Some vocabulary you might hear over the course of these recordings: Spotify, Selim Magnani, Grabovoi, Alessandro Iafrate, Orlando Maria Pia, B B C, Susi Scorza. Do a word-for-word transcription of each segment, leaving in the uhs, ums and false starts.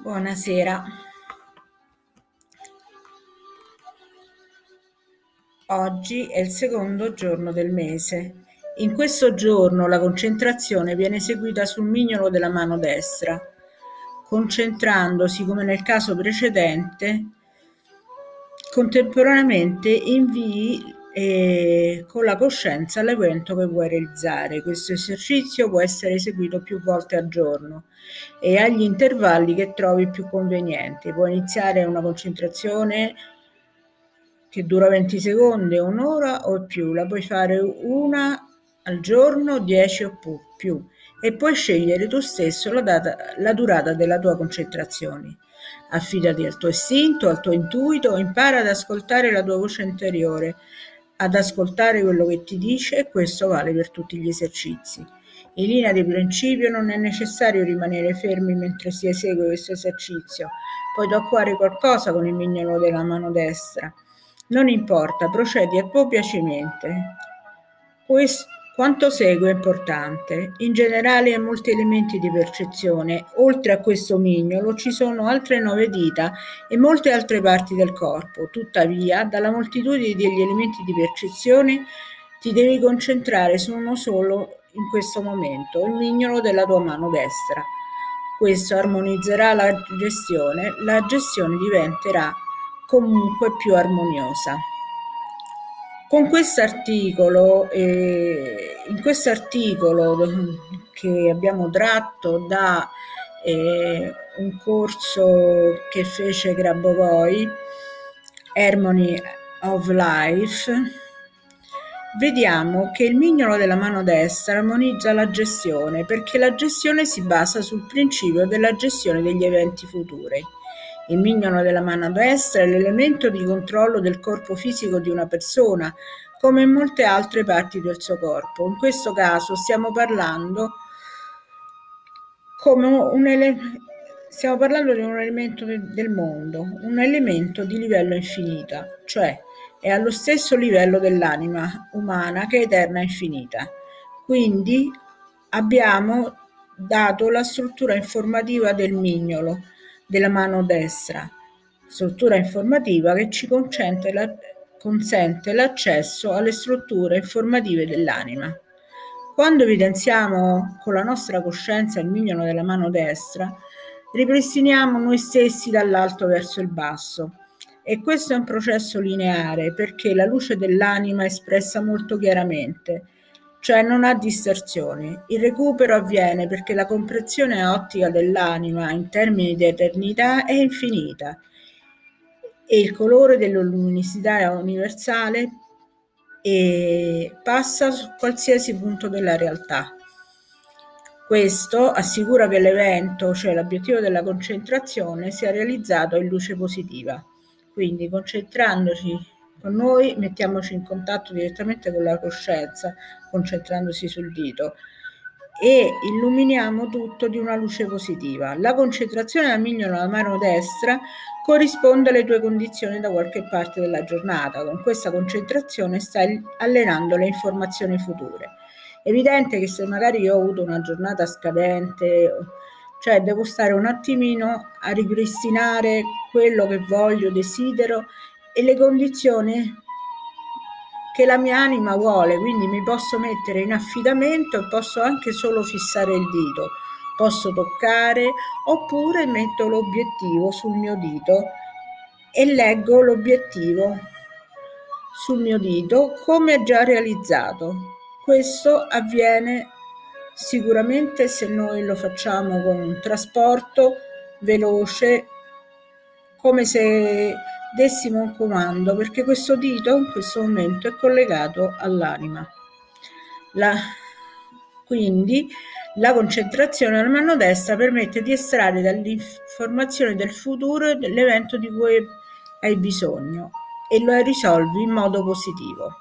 Buonasera. Oggi è il secondo giorno del mese. In questo giorno la concentrazione viene eseguita sul mignolo della mano destra, concentrandosi, come nel caso precedente, contemporaneamente invii e con la coscienza l'evento che vuoi realizzare. Questo esercizio può essere eseguito più volte al giorno e agli intervalli che trovi più convenienti. Puoi iniziare una concentrazione che dura venti secondi, un'ora o più. La puoi fare una al giorno, dieci o più, e puoi scegliere tu stesso la, data, la durata della tua concentrazione. Affidati al tuo istinto, al tuo intuito, impara ad ascoltare la tua voce interiore, ad ascoltare quello che ti dice, e questo vale per tutti gli esercizi. In linea di principio non è necessario rimanere fermi mentre si esegue questo esercizio. Puoi toccare qualcosa con il mignolo della mano destra, non importa, procedi a tuo piacimento. Questo, quanto segue, è importante. In generale, in molti elementi di percezione, oltre a questo mignolo, ci sono altre nove dita e molte altre parti del corpo. Tuttavia, dalla moltitudine degli elementi di percezione, ti devi concentrare su uno solo in questo momento, il mignolo della tua mano destra. Questo armonizzerà la gestione, la gestione diventerà comunque più armoniosa. Con quest'articolo, eh, in quest'articolo che abbiamo tratto da eh, un corso che fece Grabovoi, Harmony of Life, vediamo che il mignolo della mano destra armonizza la gestione, perché la gestione si basa sul principio della gestione degli eventi futuri. Il mignolo della mano destra è l'elemento di controllo del corpo fisico di una persona, come in molte altre parti del suo corpo. In questo caso stiamo parlando, come un ele- stiamo parlando di un elemento de- del mondo, un elemento di livello infinito, cioè è allo stesso livello dell'anima umana, che è eterna e infinita. Quindi abbiamo dato la struttura informativa del mignolo della mano destra, struttura informativa che ci consente, la, consente l'accesso alle strutture informative dell'anima. Quando evidenziamo con la nostra coscienza il mignolo della mano destra, ripristiniamo noi stessi dall'alto verso il basso, e questo è un processo lineare, perché la luce dell'anima è espressa molto chiaramente, cioè non ha distorsioni. Il recupero avviene perché la comprensione ottica dell'anima in termini di eternità è infinita, e il colore della luminosità universale e passa su qualsiasi punto della realtà. Questo assicura che l'evento, cioè l'obiettivo della concentrazione, sia realizzato in luce positiva. Quindi, concentrandoci con noi, mettiamoci in contatto direttamente con la coscienza, concentrandosi sul dito, e illuminiamo tutto di una luce positiva. La concentrazione del mignolo alla mano destra corrisponde alle tue condizioni da qualche parte della giornata. Con questa concentrazione stai allenando le informazioni future. È evidente che se magari io ho avuto una giornata scadente, cioè devo stare un attimino a ripristinare quello che voglio, desidero, e le condizioni che la mia anima vuole. Quindi mi posso mettere in affidamento e posso anche solo fissare il dito, posso toccare, oppure metto l'obiettivo sul mio dito e leggo l'obiettivo sul mio dito come già realizzato. Questo avviene sicuramente se noi lo facciamo con un trasporto veloce, come se dessimo un comando, perché questo dito in questo momento è collegato all'anima. La, quindi la concentrazione alla mano destra permette di estrarre dall'informazione del futuro l'evento di cui hai bisogno e lo risolvi in modo positivo.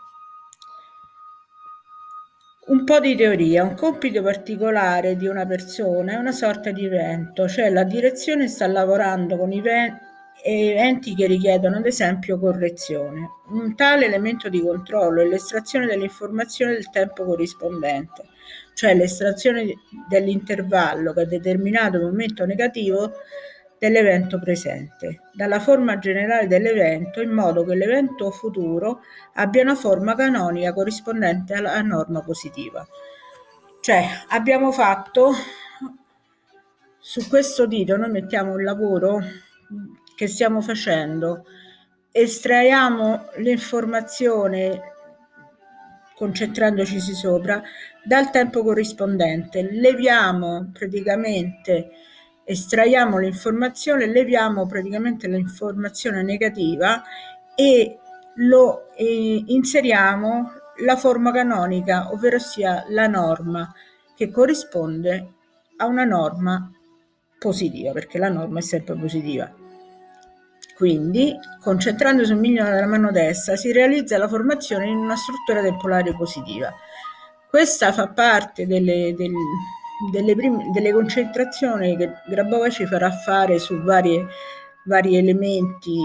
Un po' di teoria. Un compito particolare di una persona è una sorta di evento, cioè la direzione sta lavorando con i venti e eventi che richiedono ad esempio correzione. Un tale elemento di controllo è l'estrazione dell'informazione del tempo corrispondente, cioè l'estrazione dell'intervallo che a determinato momento negativo dell'evento presente, dalla forma generale dell'evento in modo che l'evento futuro abbia una forma canonica corrispondente alla norma positiva. Cioè abbiamo fatto, su questo dito noi mettiamo un lavoro che stiamo facendo, estraiamo l'informazione concentrandoci sopra dal tempo corrispondente, leviamo praticamente estraiamo l'informazione, leviamo praticamente l'informazione negativa e lo eh, inseriamo la forma canonica, ovvero sia la norma che corrisponde a una norma positiva, perché la norma è sempre positiva. Quindi, concentrandosi sul mignolo della mano destra, si realizza la formazione in una struttura temporale positiva. Questa fa parte delle... Del, Delle, prime, delle concentrazioni che Grabovoi ci farà fare su varie, vari elementi,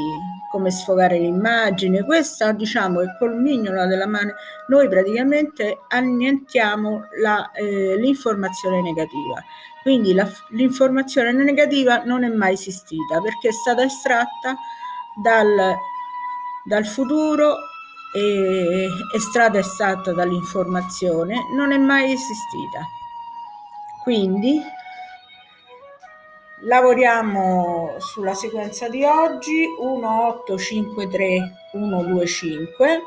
come sfogare l'immagine. Questa diciamo che col mignolo della mano noi praticamente annientiamo la, eh, l'informazione negativa, quindi la, l'informazione negativa non è mai esistita perché è stata estratta dal, dal futuro e estratta è stata dall'informazione, non è mai esistita. Quindi lavoriamo sulla sequenza di oggi, uno otto cinque tre uno due cinque,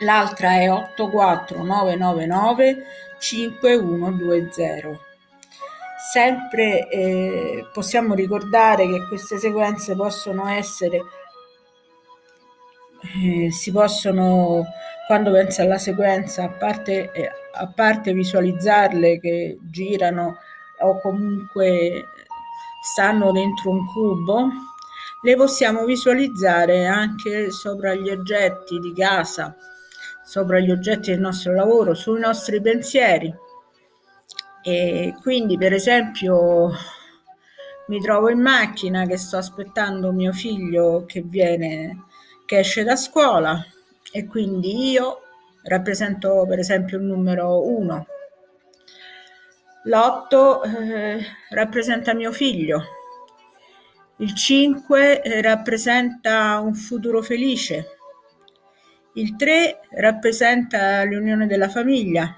l'altra è otto quattro nove nove nove cinque uno due zero. Sempre eh, possiamo ricordare che queste sequenze possono essere, eh, si possono, quando penso alla sequenza, a parte, eh, a parte visualizzarle che girano o comunque stanno dentro un cubo, le possiamo visualizzare anche sopra gli oggetti di casa, sopra gli oggetti del nostro lavoro, sui nostri pensieri. E quindi, per esempio, mi trovo in macchina che sto aspettando mio figlio che viene, che esce da scuola, e quindi io rappresento per esempio il numero uno, l'otto eh, rappresenta mio figlio, il cinque eh, rappresenta un futuro felice, il tre rappresenta l'unione della famiglia,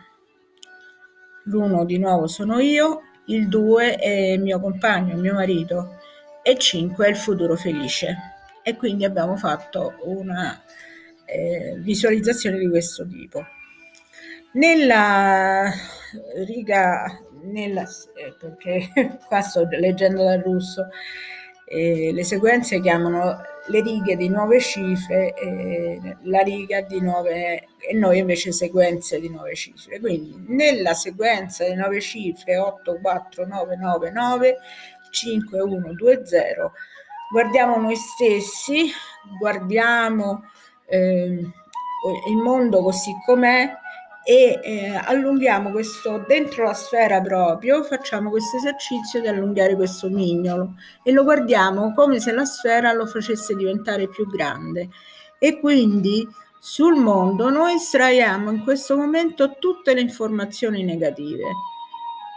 l'uno di nuovo sono io, il due è mio compagno, mio marito, e il cinque è il futuro felice. E quindi abbiamo fatto una visualizzazione di questo tipo. Nella riga, nella, perché qua sto leggendo dal russo, eh, le sequenze chiamano le righe di nove cifre, eh, la riga di nove, e noi invece sequenze di nove cifre. Quindi nella sequenza di nove cifre otto quattro nove nove nove cinque uno due zero guardiamo noi stessi, guardiamo Eh, il mondo così com'è e eh, allunghiamo questo dentro la sfera proprio, facciamo questo esercizio di allungare questo mignolo e lo guardiamo come se la sfera lo facesse diventare più grande, e quindi sul mondo noi estraiamo in questo momento tutte le informazioni negative,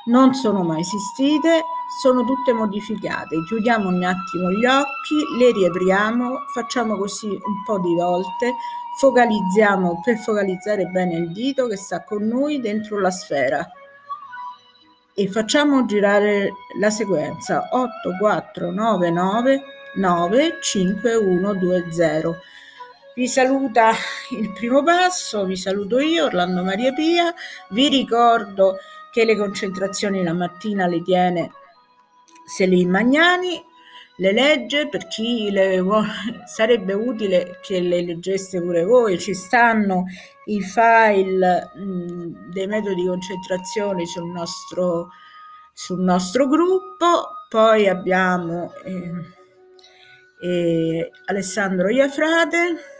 non sono mai esistite, sono tutte modificate. Chiudiamo un attimo gli occhi, le riapriamo, facciamo così un po' di volte, focalizziamo per focalizzare bene il dito che sta con noi dentro la sfera e facciamo girare la sequenza otto quattro nove nove nove cinque uno due zero. Vi saluta il primo passo, vi saluto io, Orlando Maria Pia, vi ricordo che le concentrazioni la mattina le tiene Selim Magnani, le legge, per chi le vuole, sarebbe utile che le leggeste pure voi, ci stanno i file mh, dei metodi di concentrazione sul nostro, sul nostro gruppo, poi abbiamo eh, eh, Alessandro Iafrate,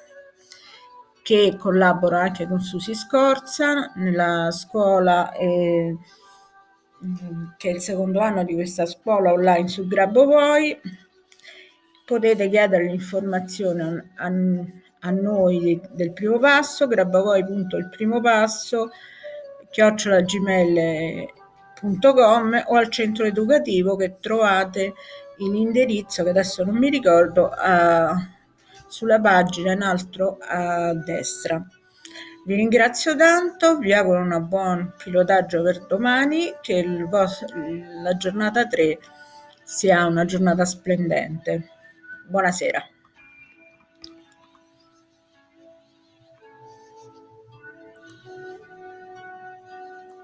che collabora anche con Susi Scorza nella scuola, eh, che è il secondo anno di questa scuola online su Grabovoi. Potete chiedere l'informazione a, a noi del primo passo, grabovoi punto il primo passo chiocciola gmail punto com o al centro educativo che trovate in indirizzo che adesso non mi ricordo, uh, sulla pagina in alto a destra. Vi ringrazio tanto, vi auguro un buon pilotaggio per domani, che il vostro, la giornata tre sia una giornata splendente. Buonasera.